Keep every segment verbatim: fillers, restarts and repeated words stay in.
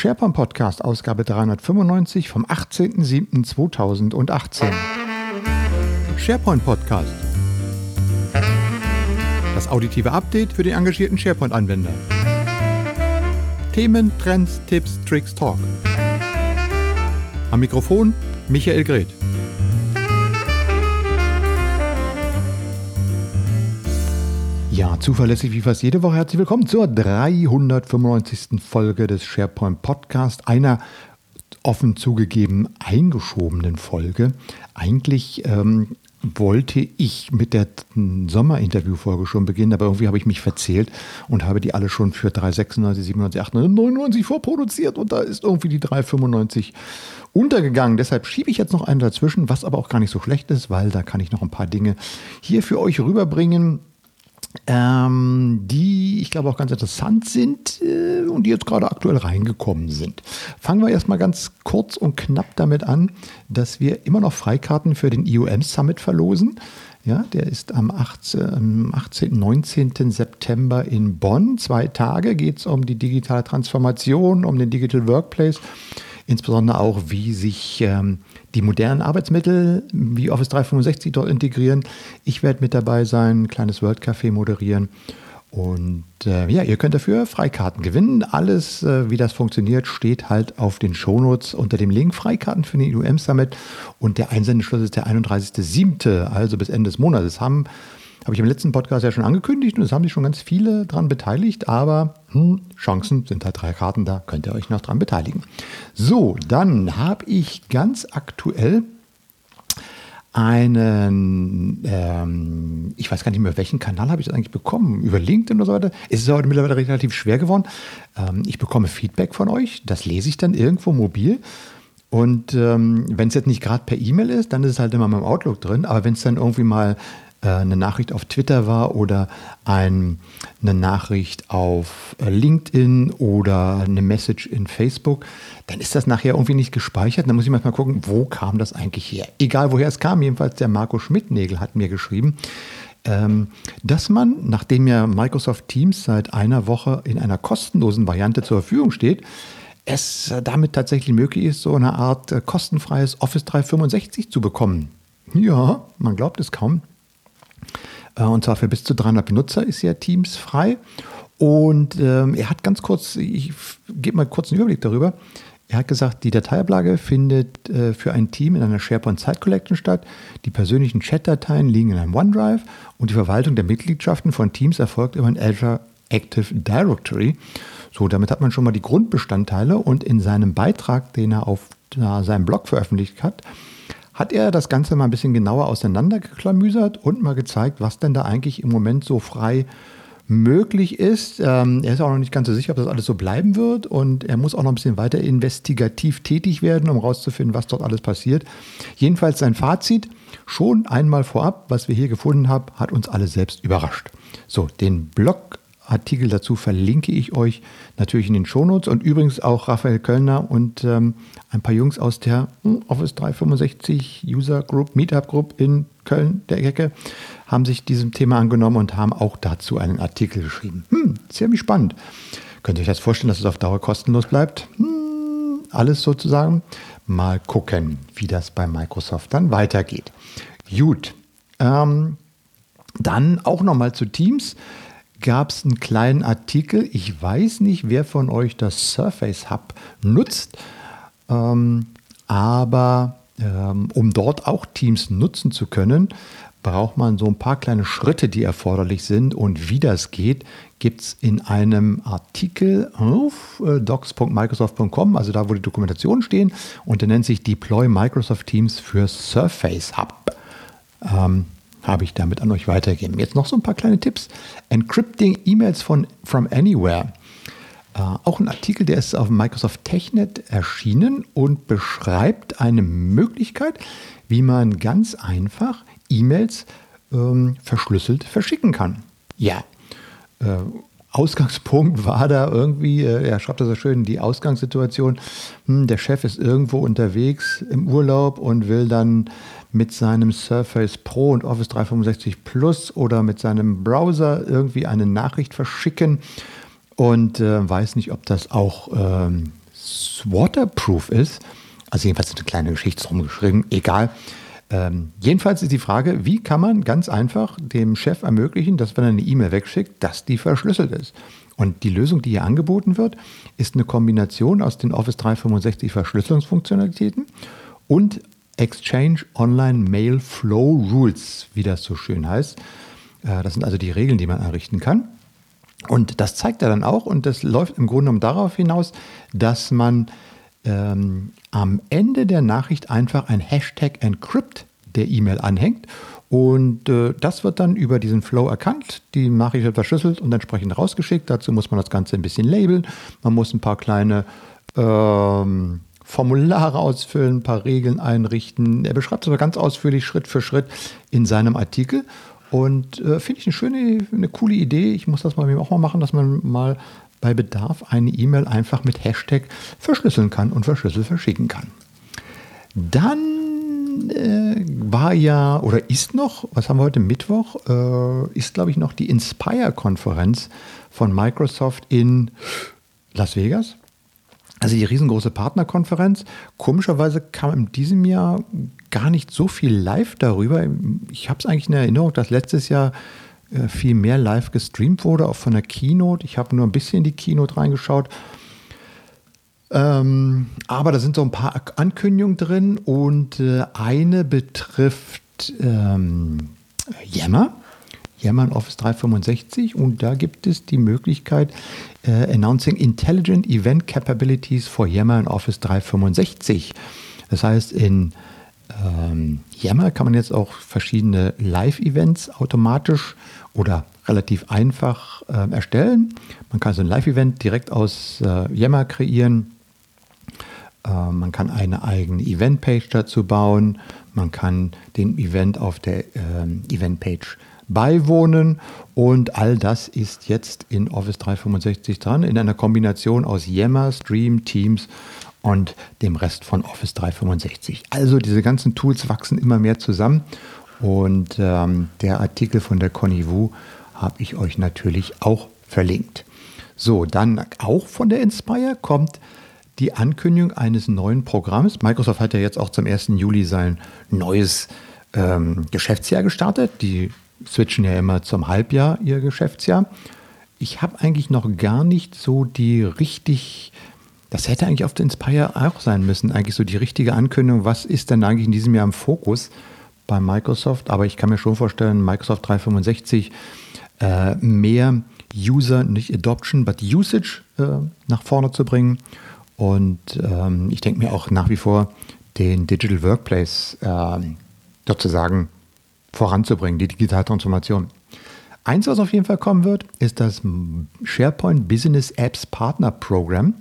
SharePoint-Podcast, Ausgabe dreihundertfünfundneunzig vom achtzehnten siebten zweitausendachtzehn. SharePoint-Podcast. Das auditive Update für den engagierten SharePoint-Anwender. Themen, Trends, Tipps, Tricks, Talk. Am Mikrofon Michael Greth. Ja, zuverlässig wie fast jede Woche. Herzlich willkommen zur dreihundertfünfundneunzigsten Folge des SharePoint Podcast, einer offen zugegeben eingeschobenen Folge. Eigentlich ähm, wollte ich mit der Sommerinterviewfolge schon beginnen, aber irgendwie habe ich mich verzählt und habe die alle schon für dreihundertsechsundneunzig, siebenundneunzig, achtundneunzig, neunundneunzig vorproduziert und da ist irgendwie die dreihundertfünfundneunzig untergegangen. Deshalb schiebe ich jetzt noch einen dazwischen, was aber auch gar nicht so schlecht ist, weil da kann ich noch ein paar Dinge hier für euch rüberbringen, Ähm, die, ich glaube, auch ganz interessant sind äh, und die jetzt gerade aktuell reingekommen sind. Fangen wir erstmal ganz kurz und knapp damit an, dass wir immer noch Freikarten für den I O M Summit verlosen. Ja, der ist am achtzehnten neunzehnten September in Bonn. Zwei Tage geht es um die digitale Transformation, um den Digital Workplace. Insbesondere auch, wie sich ähm, die modernen Arbeitsmittel wie Office dreihundertfünfundsechzig dort integrieren. Ich werde mit dabei sein, ein kleines World Café moderieren. Und äh, ja, ihr könnt dafür Freikarten gewinnen. Alles, äh, wie das funktioniert, steht halt auf den Shownotes unter dem Link Freikarten für den I U M Summit. Und der Einsendeschluss ist der einunddreißigsten siebten, also bis Ende des Monats. Haben habe ich im letzten Podcast ja schon angekündigt und es haben sich schon ganz viele dran beteiligt, aber hm, Chancen sind halt drei Karten da, könnt ihr euch noch dran beteiligen. So, dann habe ich ganz aktuell einen, ähm, ich weiß gar nicht mehr, welchen Kanal habe ich das eigentlich bekommen, über LinkedIn oder so weiter. Es ist heute mittlerweile relativ schwer geworden. Ähm, ich bekomme Feedback von euch, das lese ich dann irgendwo mobil. Und ähm, wenn es jetzt nicht gerade per E-Mail ist, dann ist es halt immer mit dem Outlook drin, aber wenn es dann irgendwie mal eine Nachricht auf Twitter war oder ein, eine Nachricht auf LinkedIn oder eine Message in Facebook, dann ist das nachher irgendwie nicht gespeichert. Dann muss ich manchmal gucken, wo kam das eigentlich her? Egal, woher es kam. Jedenfalls der Marco Schmidt-Nägel hat mir geschrieben, ähm, dass man, nachdem ja Microsoft Teams seit einer Woche in einer kostenlosen Variante zur Verfügung steht, es damit tatsächlich möglich ist, so eine Art äh, kostenfreies Office dreihundertfünfundsechzig zu bekommen. Ja, man glaubt es kaum. Und zwar für bis zu dreihundert Benutzer ist ja Teams frei. Und ähm, er hat ganz kurz, ich gebe mal kurz einen Überblick darüber. Er hat gesagt, die Dateiablage findet äh, für ein Team in einer SharePoint Site Collection statt. Die persönlichen Chat-Dateien liegen in einem OneDrive und die Verwaltung der Mitgliedschaften von Teams erfolgt über ein Azure Active Directory. So, damit hat man schon mal die Grundbestandteile und in seinem Beitrag, den er auf äh, seinem Blog veröffentlicht hat, hat er das Ganze mal ein bisschen genauer auseinandergeklamüsert und mal gezeigt, was denn da eigentlich im Moment so frei möglich ist. Ähm, er ist auch noch nicht ganz so sicher, ob das alles so bleiben wird. Und er muss auch noch ein bisschen weiter investigativ tätig werden, um rauszufinden, was dort alles passiert. Jedenfalls sein Fazit, schon einmal vorab, was wir hier gefunden haben, hat uns alle selbst überrascht. So, den Blogartikel dazu verlinke ich euch natürlich in den Shownotes. Und übrigens auch Raphael Kölner und ähm, ein paar Jungs aus der Office dreihundertfünfundsechzig User Group, Meetup Group in Köln, der Ecke, haben sich diesem Thema angenommen und haben auch dazu einen Artikel geschrieben. Hm, ziemlich spannend. Könnt ihr euch das vorstellen, dass es auf Dauer kostenlos bleibt? Hm, alles sozusagen. Mal gucken, wie das bei Microsoft dann weitergeht. Gut, ähm, dann auch nochmal zu Teams. Gab es einen kleinen Artikel. Ich weiß nicht, wer von euch das Surface Hub nutzt. Ähm, aber ähm, um dort auch Teams nutzen zu können, braucht man so ein paar kleine Schritte, die erforderlich sind. Und wie das geht, gibt es in einem Artikel auf äh, docs punkt microsoft punkt com, also da, wo die Dokumentationen stehen. Und der nennt sich Deploy Microsoft Teams für Surface Hub. Ähm, habe ich damit an euch weitergegeben. Jetzt noch so ein paar kleine Tipps. Encrypting E-Mails von from Anywhere. Äh, auch ein Artikel, der ist auf Microsoft TechNet erschienen und beschreibt eine Möglichkeit, wie man ganz einfach E-Mails ähm, verschlüsselt verschicken kann. Ja, äh, Ausgangspunkt war da irgendwie, äh, er schreibt das ja schön, die Ausgangssituation, hm, der Chef ist irgendwo unterwegs im Urlaub und will dann mit seinem Surface Pro und Office dreihundertfünfundsechzig Plus oder mit seinem Browser irgendwie eine Nachricht verschicken, und äh, weiß nicht, ob das auch ähm, waterproof ist. Also jedenfalls eine kleine Geschichte drum geschrieben, egal. Ähm, jedenfalls ist die Frage, wie kann man ganz einfach dem Chef ermöglichen, dass wenn er eine E-Mail wegschickt, dass die verschlüsselt ist. Und die Lösung, die hier angeboten wird, ist eine Kombination aus den Office dreihundertfünfundsechzig Verschlüsselungsfunktionalitäten und Exchange Online Mail Flow Rules, wie das so schön heißt. Äh, das sind also die Regeln, die man errichten kann. Und das zeigt er dann auch und das läuft im Grunde genommen darauf hinaus, dass man Ähm, am Ende der Nachricht einfach ein Hashtag Encrypt der E-Mail anhängt und äh, das wird dann über diesen Flow erkannt, die Nachricht wird verschlüsselt und entsprechend rausgeschickt. Dazu muss man das Ganze ein bisschen labeln, man muss ein paar kleine ähm, Formulare ausfüllen, ein paar Regeln einrichten. Er beschreibt es aber ganz ausführlich Schritt für Schritt in seinem Artikel und äh, finde ich eine schöne, eine coole Idee. Ich muss das mal mit ihm auch mal machen, dass man mal bei Bedarf eine E-Mail einfach mit Hashtag verschlüsseln kann und verschlüsselt verschicken kann. Dann äh, war ja oder ist noch, was haben wir heute, Mittwoch, äh, ist glaube ich noch die Inspire-Konferenz von Microsoft in Las Vegas. Also die riesengroße Partnerkonferenz. Komischerweise kam in diesem Jahr gar nicht so viel live darüber. Ich habe es eigentlich in Erinnerung, dass letztes Jahr viel mehr live gestreamt wurde, auch von der Keynote. Ich habe nur ein bisschen in die Keynote reingeschaut. Ähm, aber da sind so ein paar Ankündigungen drin und äh, eine betrifft ähm, Yammer. Yammer in Office dreihundertfünfundsechzig und da gibt es die Möglichkeit äh, Announcing Intelligent Event Capabilities for Yammer in Office dreihundertfünfundsechzig. Das heißt, in Ähm, Yammer kann man jetzt auch verschiedene Live-Events automatisch oder relativ einfach äh, erstellen. Man kann so ein Live-Event direkt aus äh, Yammer kreieren. Äh, man kann eine eigene Event-Page dazu bauen. Man kann dem Event auf der äh, Event-Page beiwohnen. Und all das ist jetzt in Office dreihundertfünfundsechzig dran, in einer Kombination aus Yammer, Stream, Teams und dem Rest von Office dreihundertfünfundsechzig. Also diese ganzen Tools wachsen immer mehr zusammen. Und ähm, der Artikel von der Conny Wu habe ich euch natürlich auch verlinkt. So, dann auch von der Inspire kommt die Ankündigung eines neuen Programms. Microsoft hat ja jetzt auch zum ersten Juli sein neues ähm, Geschäftsjahr gestartet. Die switchen ja immer zum Halbjahr ihr Geschäftsjahr. Ich habe eigentlich noch gar nicht so die richtig... Das hätte eigentlich auf der Inspire auch sein müssen, eigentlich so die richtige Ankündigung, was ist denn eigentlich in diesem Jahr im Fokus bei Microsoft, aber ich kann mir schon vorstellen, Microsoft dreihundertfünfundsechzig äh, mehr User, nicht Adoption, but Usage äh, nach vorne zu bringen und ähm, ich denke mir auch nach wie vor den Digital Workplace äh, sozusagen voranzubringen, die digitale Transformation. Eins, was auf jeden Fall kommen wird, ist das SharePoint Business Apps Partner Program.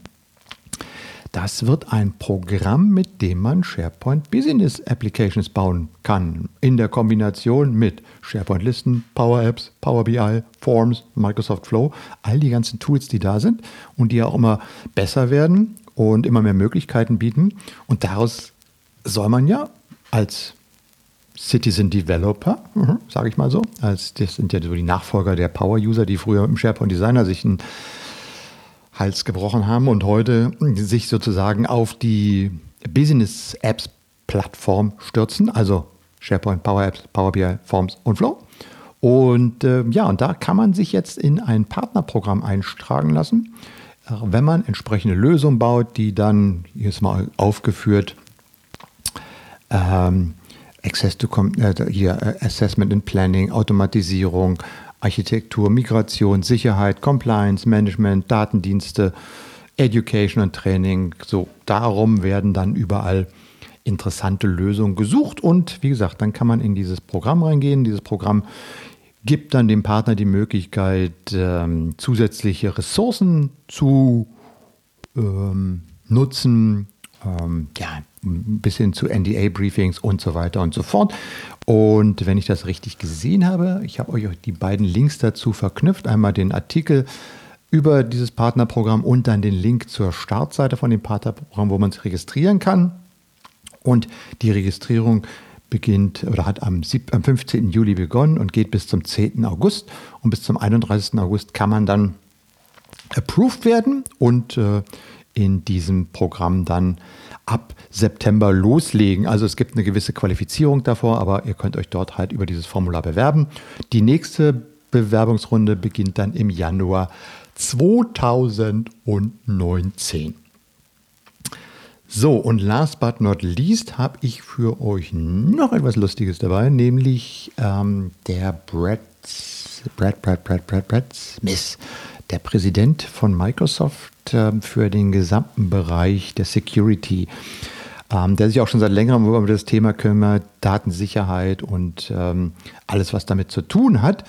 Das wird ein Programm, mit dem man SharePoint Business Applications bauen kann. In der Kombination mit SharePoint Listen, Power Apps, Power B I, Forms, Microsoft Flow. All die ganzen Tools, die da sind und die auch immer besser werden und immer mehr Möglichkeiten bieten. Und daraus soll man ja als Citizen Developer, sage ich mal so, als das sind ja so die Nachfolger der Power User, die früher im SharePoint Designer sich ein Hals gebrochen haben und heute sich sozusagen auf die Business-Apps-Plattform stürzen, also SharePoint, Power Apps, Power B I, Forms und Flow. Und äh, ja, und da kann man sich jetzt in ein Partnerprogramm eintragen lassen, wenn man entsprechende Lösungen baut, die dann, hier ist mal aufgeführt, ähm, Access to äh, hier, Assessment and Planning, Automatisierung, Architektur, Migration, Sicherheit, Compliance, Management, Datendienste, Education und Training. So, darum werden dann überall interessante Lösungen gesucht. Und wie gesagt, dann kann man in dieses Programm reingehen. Dieses Programm gibt dann dem Partner die Möglichkeit, ähm, zusätzliche Ressourcen zu ähm, nutzen, ähm, ja, ein bisschen zu N D A-Briefings und so weiter und so fort. Und wenn ich das richtig gesehen habe, ich habe euch die beiden Links dazu verknüpft. Einmal den Artikel über dieses Partnerprogramm und dann den Link zur Startseite von dem Partnerprogramm, wo man sich registrieren kann. Und die Registrierung beginnt oder hat am fünfzehnten Juli begonnen und geht bis zum zehnten August. Und bis zum einunddreißigsten August kann man dann approved werden und äh, in diesem Programm dann ab September loslegen. Also es gibt eine gewisse Qualifizierung davor, aber ihr könnt euch dort halt über dieses Formular bewerben. Die nächste Bewerbungsrunde beginnt dann im Januar zweitausendneunzehn. So, und last but not least habe ich für euch noch etwas Lustiges dabei, nämlich ähm, der Brad, Brad, Brad, Brad, Brad, Brad Smith, der Präsident von Microsoft äh, für den gesamten Bereich der Security, ähm, der sich auch schon seit längerem über das Thema kümmert, Datensicherheit und ähm, alles, was damit zu tun hat.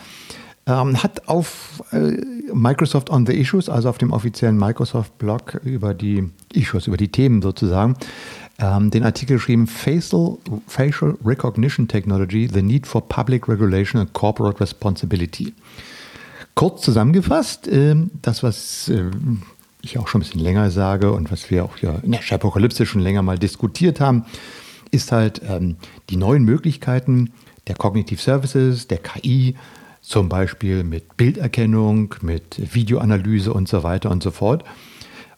Ähm, hat auf äh, Microsoft on the Issues, also auf dem offiziellen Microsoft-Blog über die Issues, über die Themen sozusagen, ähm, den Artikel geschrieben, Facial, Facial Recognition Technology, the need for public regulation and corporate responsibility. Kurz zusammengefasst, äh, das, was äh, ich auch schon ein bisschen länger sage und was wir auch hier in der Sharepokalypse schon länger mal diskutiert haben, ist halt ähm, die neuen Möglichkeiten der Cognitive Services, der K I, zum Beispiel mit Bilderkennung, mit Videoanalyse und so weiter und so fort.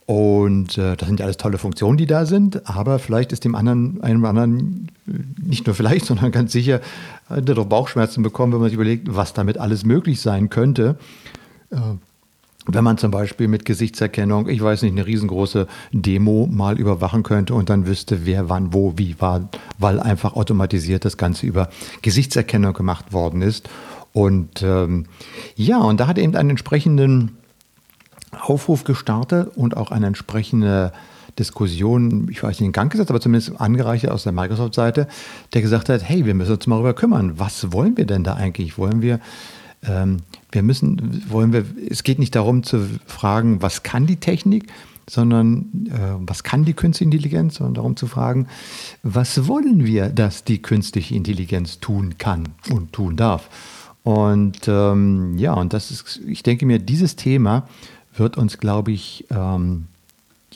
Und äh, das sind ja alles tolle Funktionen, die da sind, aber vielleicht ist dem anderen, einem anderen, nicht nur vielleicht, sondern ganz sicher, äh, der doch Bauchschmerzen bekommen, wenn man sich überlegt, was damit alles möglich sein könnte. Äh, wenn man zum Beispiel mit Gesichtserkennung, ich weiß nicht, eine riesengroße Demo mal überwachen könnte und dann wüsste, wer wann, wo, wie war, weil einfach automatisiert das Ganze über Gesichtserkennung gemacht worden ist. Und ähm, ja, und da hat eben einen entsprechenden Aufruf gestartet und auch eine entsprechende Diskussion, ich weiß nicht, in Gang gesetzt, aber zumindest angereichert aus der Microsoft-Seite, der gesagt hat, hey, wir müssen uns mal darüber kümmern, was wollen wir denn da eigentlich? Wollen wir, ähm, wir müssen, wollen wir, es geht nicht darum zu fragen, was kann die Technik, sondern äh, was kann die künstliche Intelligenz, sondern darum zu fragen, was wollen wir, dass die künstliche Intelligenz tun kann und tun darf? Und ähm, ja, und das ist, ich denke mir, dieses Thema wird uns, glaube ich, ähm,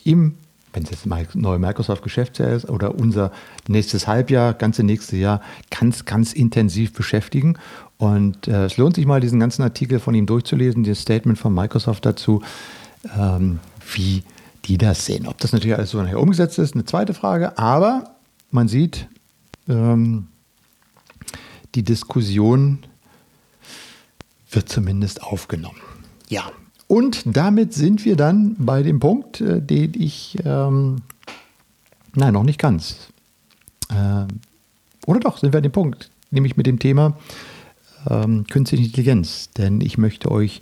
im, wenn es jetzt mal neue Microsoft-Geschäftsjahr ist oder unser nächstes Halbjahr, ganze nächste Jahr, ganz, ganz intensiv beschäftigen. Und äh, es lohnt sich mal, diesen ganzen Artikel von ihm durchzulesen, das Statement von Microsoft dazu, ähm, wie die das sehen. Ob das natürlich alles so nachher umgesetzt ist, eine zweite Frage, aber man sieht, ähm, die Diskussion wird zumindest aufgenommen. Ja, und damit sind wir dann bei dem Punkt, äh, den ich, ähm, nein, noch nicht ganz. Äh, oder doch, sind wir an dem Punkt, nämlich mit dem Thema ähm, Künstliche Intelligenz. Denn ich möchte euch,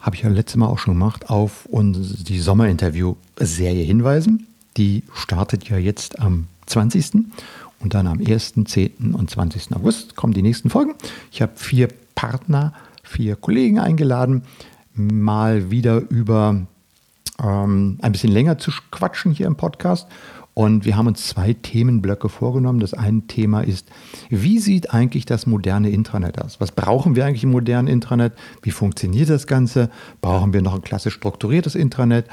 habe ich ja letztes Mal auch schon gemacht, auf uns die Sommerinterview-Serie hinweisen. Die startet ja jetzt am zwanzigsten und dann am ersten zehnten und zwanzigsten August kommen die nächsten Folgen. Ich habe vier Partner vier Kollegen eingeladen, mal wieder über ähm, ein bisschen länger zu quatschen hier im Podcast. Und wir haben uns zwei Themenblöcke vorgenommen. Das eine Thema ist, wie sieht eigentlich das moderne Intranet aus? Was brauchen wir eigentlich im modernen Intranet? Wie funktioniert das Ganze? Brauchen wir noch ein klassisch strukturiertes Intranet?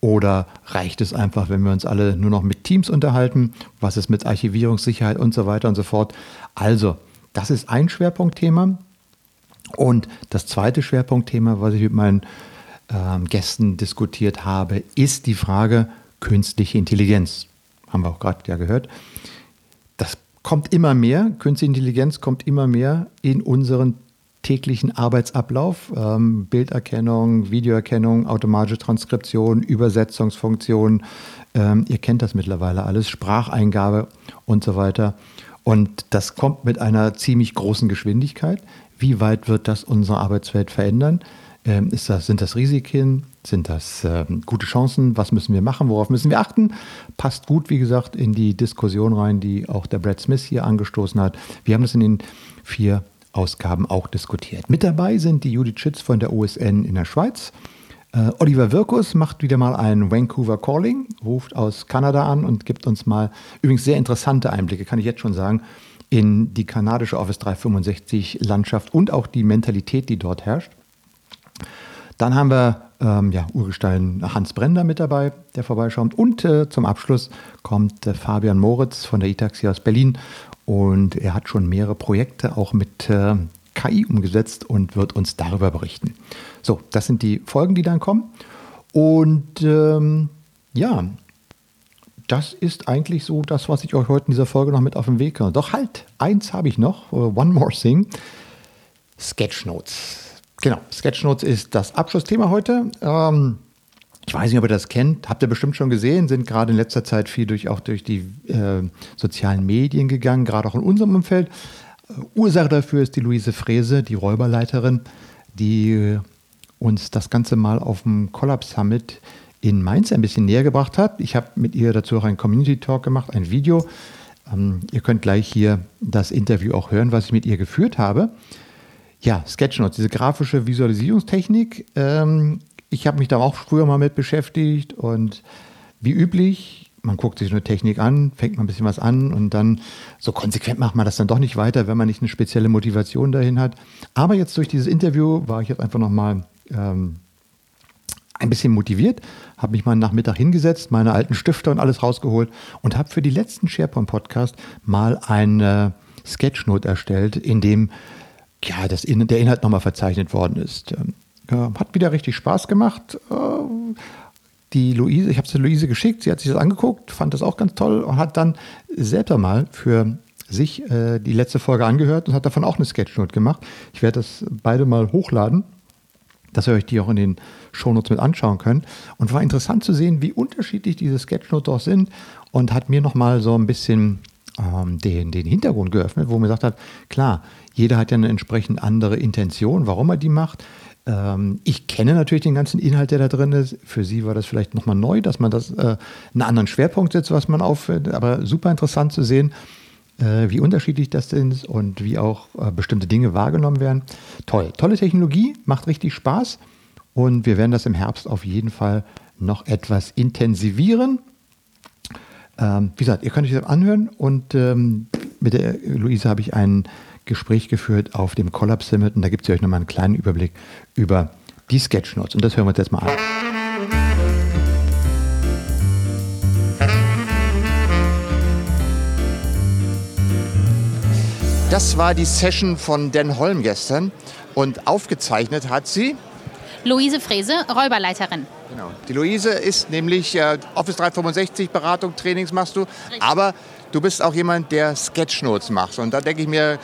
Oder reicht es einfach, wenn wir uns alle nur noch mit Teams unterhalten? Was ist mit Archivierungssicherheit und so weiter und so fort? Also, das ist ein Schwerpunktthema. Und das zweite Schwerpunktthema, was ich mit meinen ähm, Gästen diskutiert habe, ist die Frage künstliche Intelligenz. Haben wir auch gerade ja gehört. Das kommt immer mehr. Künstliche Intelligenz kommt immer mehr in unseren täglichen Arbeitsablauf. Ähm, Bilderkennung, Videoerkennung, automatische Transkription, Übersetzungsfunktionen. Ähm, ihr kennt das mittlerweile alles. Spracheingabe und so weiter. Und das kommt mit einer ziemlich großen Geschwindigkeit. Wie weit wird das unsere Arbeitswelt verändern? Ähm, ist das, sind das Risiken? Sind das ähm, gute Chancen? Was müssen wir machen? Worauf müssen wir achten? Passt gut, wie gesagt, in die Diskussion rein, die auch der Brad Smith hier angestoßen hat. Wir haben das in den vier Ausgaben auch diskutiert. Mit dabei sind die Judith Schütz von der O S N in der Schweiz. Äh, Oliver Wirkus macht wieder mal ein Vancouver Calling, ruft aus Kanada an und gibt uns mal, übrigens sehr interessante Einblicke, kann ich jetzt schon sagen, in die kanadische Office dreihundertfünfundsechzig Landschaft und auch die Mentalität, die dort herrscht. Dann haben wir ähm, ja, Urgestein Hans Brenner mit dabei, der vorbeischaut. Und äh, zum Abschluss kommt äh, Fabian Moritz von der Itaxi aus Berlin. Und er hat schon mehrere Projekte auch mit äh, K I umgesetzt und wird uns darüber berichten. So, das sind die Folgen, die dann kommen. Und ähm, Ja, das ist eigentlich so das, was ich euch heute in dieser Folge noch mit auf den Weg kann. Doch halt, eins habe ich noch, one more thing, Sketchnotes. Genau, Sketchnotes ist das Abschlussthema heute. Ähm, ich weiß nicht, ob ihr das kennt, habt ihr bestimmt schon gesehen, sind gerade in letzter Zeit viel durch, auch durch die äh, sozialen Medien gegangen, gerade auch in unserem Umfeld. Äh, Ursache dafür ist die Luise Freese, die Räuberleiterin, die äh, uns das Ganze mal auf dem Collab Summit in Mainz ein bisschen näher gebracht hat. Ich habe mit ihr dazu auch einen Community-Talk gemacht, ein Video. Ähm, ihr könnt gleich hier das Interview auch hören, was ich mit ihr geführt habe. Ja, Sketchnotes, diese grafische Visualisierungstechnik. Ähm, ich habe mich da auch früher mal mit beschäftigt und wie üblich, man guckt sich eine Technik an, fängt mal ein bisschen was an und dann so konsequent macht man das dann doch nicht weiter, wenn man nicht eine spezielle Motivation dahin hat. Aber jetzt durch dieses Interview war ich jetzt einfach nochmal ähm, ein bisschen motiviert, habe mich mal einen Nachmittag hingesetzt, meine alten Stifte und alles rausgeholt und habe für die letzten SharePoint-Podcast mal eine Sketchnote erstellt, in dem ja, das in, der Inhalt nochmal verzeichnet worden ist. Ähm, hat wieder richtig Spaß gemacht. Ähm, die Luise, ich habe es der Luise geschickt, sie hat sich das angeguckt, fand das auch ganz toll und hat dann selber mal für sich äh, die letzte Folge angehört und hat davon auch eine Sketchnote gemacht. Ich werde das beide mal hochladen, dass ihr euch die auch in den Shownotes mit anschauen könnt. Und war interessant zu sehen, wie unterschiedlich diese Sketchnotes doch sind und hat mir nochmal so ein bisschen ähm, den, den Hintergrund geöffnet, wo man gesagt hat, klar, jeder hat ja eine entsprechend andere Intention, warum er die macht. Ähm, ich kenne natürlich den ganzen Inhalt, der da drin ist. Für sie war das vielleicht nochmal neu, dass man das äh, einen anderen Schwerpunkt setzt, was man auffindet. Aber super interessant zu sehen, äh, wie unterschiedlich das ist und wie auch äh, bestimmte Dinge wahrgenommen werden. Toll, tolle Technologie, macht richtig Spaß. Und wir werden das im Herbst auf jeden Fall noch etwas intensivieren. Ähm, wie gesagt, ihr könnt euch das anhören. Und ähm, mit der Luise habe ich ein Gespräch geführt auf dem Collab Summit. Und da gibt es euch nochmal einen kleinen Überblick über die Sketchnotes. Und das hören wir uns jetzt mal an. Das war die Session von Dan Holm gestern. Und aufgezeichnet hat sie Luise Freese, Räuberleiterin. Genau. Die Luise ist nämlich äh, Office dreihundertfünfundsechzig, Beratung, Trainings machst du. Richtig. Aber du bist auch jemand, der Sketchnotes macht. Und da denke ich mir,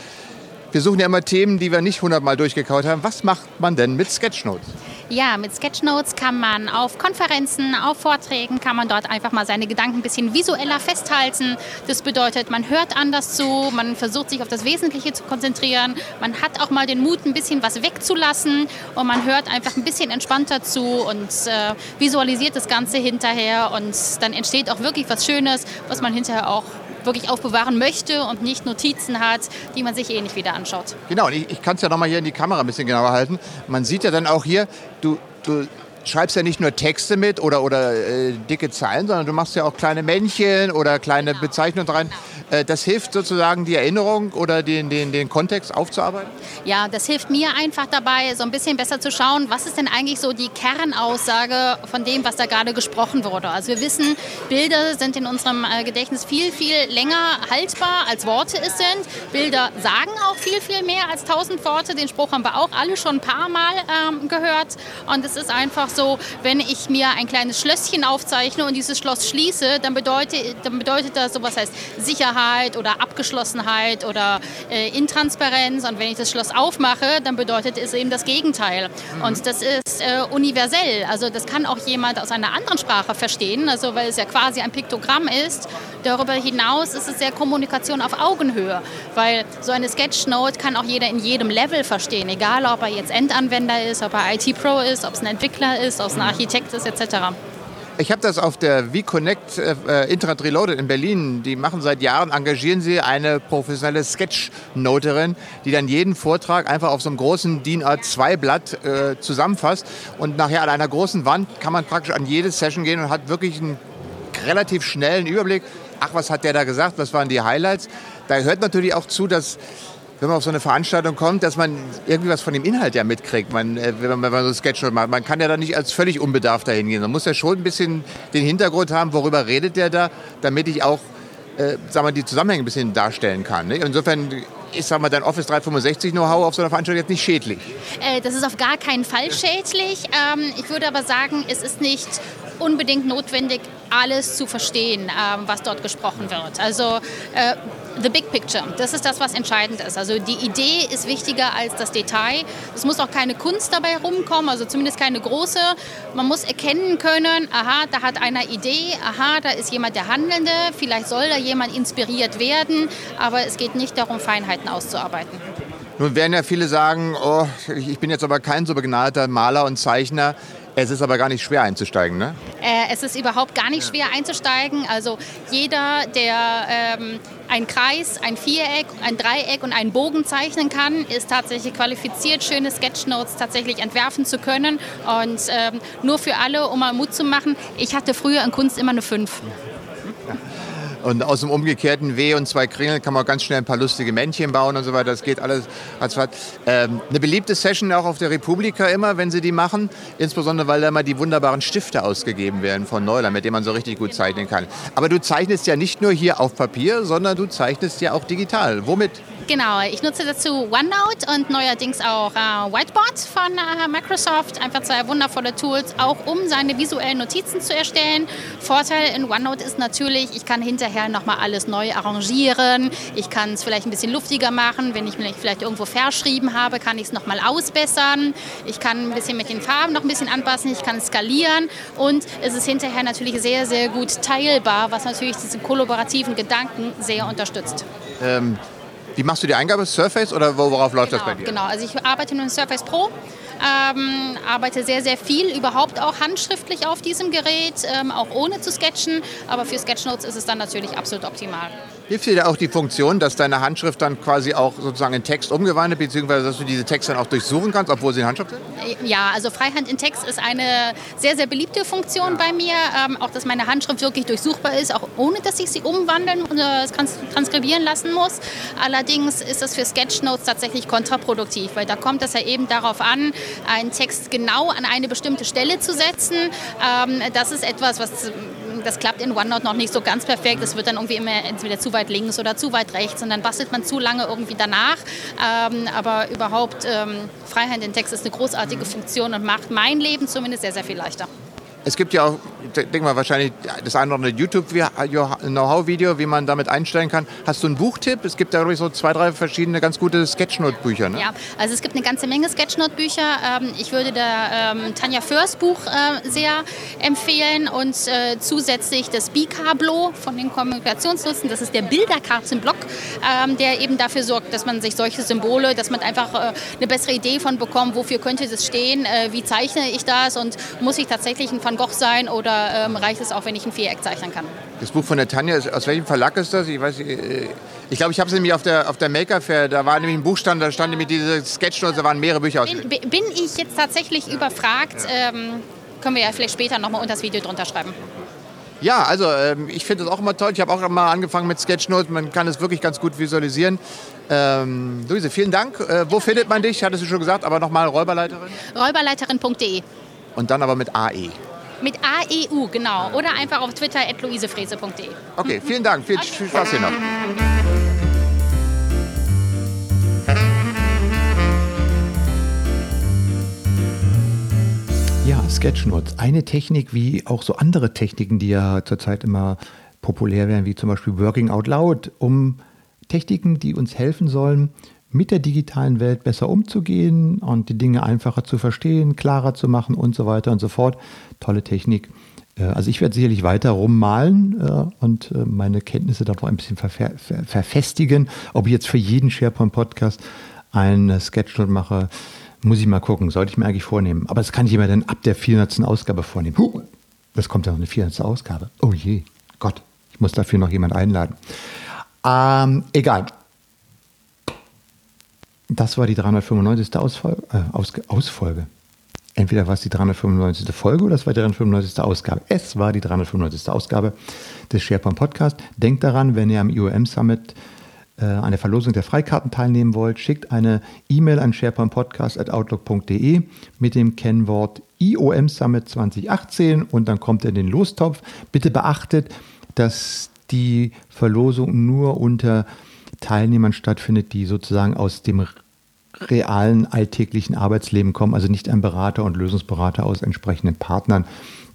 wir suchen ja immer Themen, die wir nicht hundertmal durchgekaut haben. Was macht man denn mit Sketchnotes? Ja, mit Sketchnotes kann man auf Konferenzen, auf Vorträgen, kann man dort einfach mal seine Gedanken ein bisschen visueller festhalten. Das bedeutet, man hört anders zu, man versucht sich auf das Wesentliche zu konzentrieren. Man hat auch mal den Mut, ein bisschen was wegzulassen und man hört einfach ein bisschen entspannter zu und äh, visualisiert das Ganze hinterher. Und dann entsteht auch wirklich was Schönes, was man hinterher auch wirklich aufbewahren möchte und nicht Notizen hat, die man sich eh nicht wieder anschaut. Genau, und ich, ich kann es ja nochmal hier in die Kamera ein bisschen genauer halten. Man sieht ja dann auch hier, du, du schreibst ja nicht nur Texte mit oder, oder äh, dicke Zeilen, sondern du machst ja auch kleine Männchen oder kleine genau. Bezeichnungen rein. Genau. Äh, das hilft sozusagen die Erinnerung oder den, den, den Kontext aufzuarbeiten? Ja, das hilft mir einfach dabei, so ein bisschen besser zu schauen, was ist denn eigentlich so die Kernaussage von dem, was da gerade gesprochen wurde. Also wir wissen, Bilder sind in unserem äh, Gedächtnis viel, viel länger haltbar, als Worte es sind. Bilder sagen auch viel, viel mehr als tausend Worte. Den Spruch haben wir auch alle schon ein paar Mal ähm, gehört. Und es ist einfach so, wenn ich mir ein kleines Schlösschen aufzeichne und dieses Schloss schließe, dann bedeutet, dann bedeutet das so, was heißt Sicherheit oder Abgeschlossenheit oder äh, Intransparenz. Und wenn ich das Schloss aufmache, dann bedeutet es eben das Gegenteil. Mhm. Und das ist äh, universell. Also das kann auch jemand aus einer anderen Sprache verstehen, also weil es ja quasi ein Piktogramm ist. Darüber hinaus ist es ja Kommunikation auf Augenhöhe, weil so eine Sketchnote kann auch jeder in jedem Level verstehen, egal ob er jetzt Endanwender ist, ob er I T-Pro ist, ob es ein Entwickler ist, ob es ein Architekt ist et cetera. Ich habe das auf der WeConnect äh, Internet Reloaded in Berlin, die machen seit Jahren, engagieren sie eine professionelle Sketchnoterin, die dann jeden Vortrag einfach auf so einem großen D I N A zwei Blatt äh, zusammenfasst und nachher an einer großen Wand kann man praktisch an jede Session gehen und hat wirklich einen relativ schnellen Überblick. Ach, was hat der da gesagt, was waren die Highlights? Da hört natürlich auch zu, dass, wenn man auf so eine Veranstaltung kommt, dass man irgendwie was von dem Inhalt ja mitkriegt, man, wenn, man, wenn man so ein Sketchnote macht. Man kann ja da nicht als völlig unbedarft dahin gehen. Man muss ja schon ein bisschen den Hintergrund haben, worüber redet der da, damit ich auch äh, sag mal, die Zusammenhänge ein bisschen darstellen kann. Ne? Insofern ich sag mal, dein Office dreihundertfünfundsechzig Know-how auf so einer Veranstaltung jetzt nicht schädlich? Äh, das ist auf gar keinen Fall schädlich. Ähm, ich würde aber sagen, es ist nicht unbedingt notwendig, alles zu verstehen, was dort gesprochen wird. Also the big picture, das ist das, was entscheidend ist. Also die Idee ist wichtiger als das Detail. Es muss auch keine Kunst dabei rumkommen, also zumindest keine große. Man muss erkennen können, aha, da hat einer Idee, aha, da ist jemand der Handelnde, vielleicht soll da jemand inspiriert werden, aber es geht nicht darum, Feinheiten auszuarbeiten. Nun werden ja viele sagen, oh, ich bin jetzt aber kein so begnadeter Maler und Zeichner. Es ist aber gar nicht schwer einzusteigen, ne? Äh, es ist überhaupt gar nicht schwer einzusteigen. Also jeder, der ähm, ein Kreis, ein Viereck, ein Dreieck und einen Bogen zeichnen kann, ist tatsächlich qualifiziert, schöne Sketchnotes tatsächlich entwerfen zu können. Und ähm, nur für alle, um mal Mut zu machen, ich hatte früher in Kunst immer eine fünf. Ja. Und aus dem umgekehrten W und zwei Kringeln kann man auch ganz schnell ein paar lustige Männchen bauen und so weiter. Das geht alles. Ähm, eine beliebte Session auch auf der Republika immer, wenn sie die machen. Insbesondere, weil da immer die wunderbaren Stifte ausgegeben werden von Neuland, mit denen man so richtig gut zeichnen kann. Aber du zeichnest ja nicht nur hier auf Papier, sondern du zeichnest ja auch digital. Womit? Genau, ich nutze dazu OneNote und neuerdings auch äh, Whiteboard von äh, Microsoft. Einfach zwei wundervolle Tools, auch um seine visuellen Notizen zu erstellen. Vorteil in OneNote ist natürlich, ich kann hinterher nochmal alles neu arrangieren. Ich kann es vielleicht ein bisschen luftiger machen. Wenn ich mich vielleicht irgendwo verschrieben habe, kann ich es nochmal ausbessern. Ich kann ein bisschen mit den Farben noch ein bisschen anpassen. Ich kann es skalieren. Und es ist hinterher natürlich sehr, sehr gut teilbar, was natürlich diesen kollaborativen Gedanken sehr unterstützt. Ähm Wie machst du die Eingabe? Surface oder worauf läuft genau, das bei dir? Genau, also ich arbeite mit dem Surface Pro, ähm, arbeite sehr, sehr viel, überhaupt auch handschriftlich auf diesem Gerät, ähm, auch ohne zu sketchen. Aber für Sketchnotes ist es dann natürlich absolut optimal. Hilft dir da auch die Funktion, dass deine Handschrift dann quasi auch sozusagen in Text umgewandelt, beziehungsweise dass du diese Texte dann auch durchsuchen kannst, obwohl sie in Handschrift sind? Ja, also Freihand in Text ist eine sehr, sehr beliebte Funktion ja. bei mir. Ähm, auch, dass meine Handschrift wirklich durchsuchbar ist, auch ohne, dass ich sie umwandeln und äh, transkribieren lassen muss. Allerdings ist das für Sketchnotes tatsächlich kontraproduktiv, weil da kommt es ja eben darauf an, einen Text genau an eine bestimmte Stelle zu setzen. Ähm, das ist etwas, was... Das klappt in OneNote noch nicht so ganz perfekt. Das wird dann irgendwie immer entweder zu weit links oder zu weit rechts und dann bastelt man zu lange irgendwie danach. Ähm, aber überhaupt, ähm, Freihand in Text ist eine großartige Funktion und macht mein Leben zumindest sehr, sehr viel leichter. Es gibt ja auch, ich denke mal, wahrscheinlich das eine oder andere YouTube-Know-how-Video, wie man damit einstellen kann. Hast du einen Buchtipp? Es gibt da, glaube ich, so zwei, drei verschiedene ganz gute Sketchnote-Bücher. Ne? Ja, also es gibt eine ganze Menge Sketchnote-Bücher. Ich würde da ähm, Tanja Föhrs Buch äh, sehr empfehlen und äh, zusätzlich das Bicablo von den Kommunikationsnutzen. Das ist der Bilderkartenblock, ähm, der eben dafür sorgt, dass man sich solche Symbole, dass man einfach äh, eine bessere Idee von bekommt, wofür könnte das stehen, äh, wie zeichne ich das und muss ich tatsächlich ein Van Gogh sein oder ähm, reicht es auch, wenn ich ein Viereck zeichnen kann? Das Buch von der Tanja, ist, aus welchem Verlag ist das? Ich weiß, äh, ich glaube, ich habe es nämlich auf der, auf der Maker-Fair, da war nämlich ein Buchstand, da stand nämlich diese Sketchnotes, da waren mehrere Bücher. Bin, bin ich jetzt tatsächlich ja. überfragt, ja. Ähm, können wir ja vielleicht später nochmal unter das Video drunter schreiben. Ja, also ähm, ich finde das auch immer toll. Ich habe auch mal angefangen mit Sketchnotes. Man kann es wirklich ganz gut visualisieren. Ähm, Luise, vielen Dank. Äh, wo findet man dich? Hattest du schon gesagt, aber nochmal Räuberleiterin? Räuberleiterin punkt de. Und dann aber mit A E. Mit A E U, genau. Oder einfach auf Twitter at luise freese punkt de. Okay, vielen Dank. Viel, okay. viel Spaß hier noch. Ja, Sketchnotes. Eine Technik wie auch so andere Techniken, die ja zurzeit immer populär werden, wie zum Beispiel Working Out Loud, um Techniken, die uns helfen sollen, mit der digitalen Welt besser umzugehen und die Dinge einfacher zu verstehen, klarer zu machen und so weiter und so fort. Tolle Technik. Also ich werde sicherlich weiter rummalen und meine Kenntnisse da noch ein bisschen verfer- ver- verfestigen. Ob ich jetzt für jeden SharePoint-Podcast einen Sketchnote mache, muss ich mal gucken. Sollte ich mir eigentlich vornehmen. Aber das kann ich mir dann ab der vierhundertsten Ausgabe vornehmen. Huh, das kommt ja noch eine vierhundertste Ausgabe. Oh je, Gott, ich muss dafür noch jemanden einladen. Ähm, egal. Das war die dreihundertfünfundneunzigste Ausfolge, äh, Aus- Ausfolge. Entweder war es die dreihundertfünfundneunzigste Folge oder es war die dreihundertfünfundneunzigste Ausgabe. Es war die dreihundertfünfundneunzigste Ausgabe des SharePoint-Podcast. Denkt daran, wenn ihr am I O M Summit äh, an der Verlosung der Freikarten teilnehmen wollt, schickt eine E-Mail an sharepointpodcast at outlook punkt de mit dem Kennwort I O M Summit zwanzig achtzehn und dann kommt ihr in den Lostopf. Bitte beachtet, dass die Verlosung nur unter Teilnehmern stattfindet, die sozusagen aus dem realen alltäglichen Arbeitsleben kommen, also nicht ein Berater und Lösungsberater aus entsprechenden Partnern.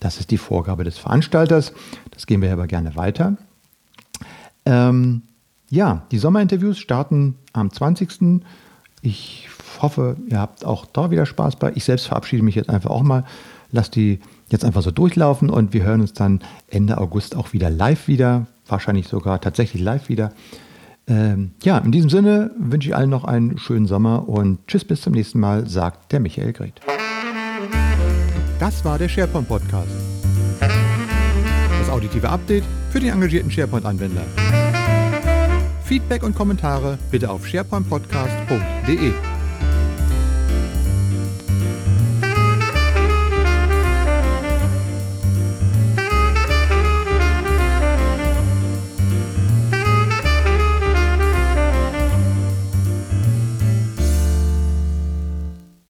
Das ist die Vorgabe des Veranstalters. Das gehen wir aber gerne weiter. Ähm, ja, die Sommerinterviews starten am zwanzigsten Ich hoffe, ihr habt auch da wieder Spaß bei. Ich selbst verabschiede mich jetzt einfach auch mal. Lasst die jetzt einfach so durchlaufen und wir hören uns dann Ende August auch wieder live wieder. Wahrscheinlich sogar tatsächlich live wieder. Ähm, ja, in diesem Sinne wünsche ich allen noch einen schönen Sommer und tschüss, bis zum nächsten Mal, sagt der Michael Greth. Das war der SharePoint-Podcast. Das auditive Update für den engagierten SharePoint-Anwender. Feedback und Kommentare bitte auf sharepointpodcast punkt de.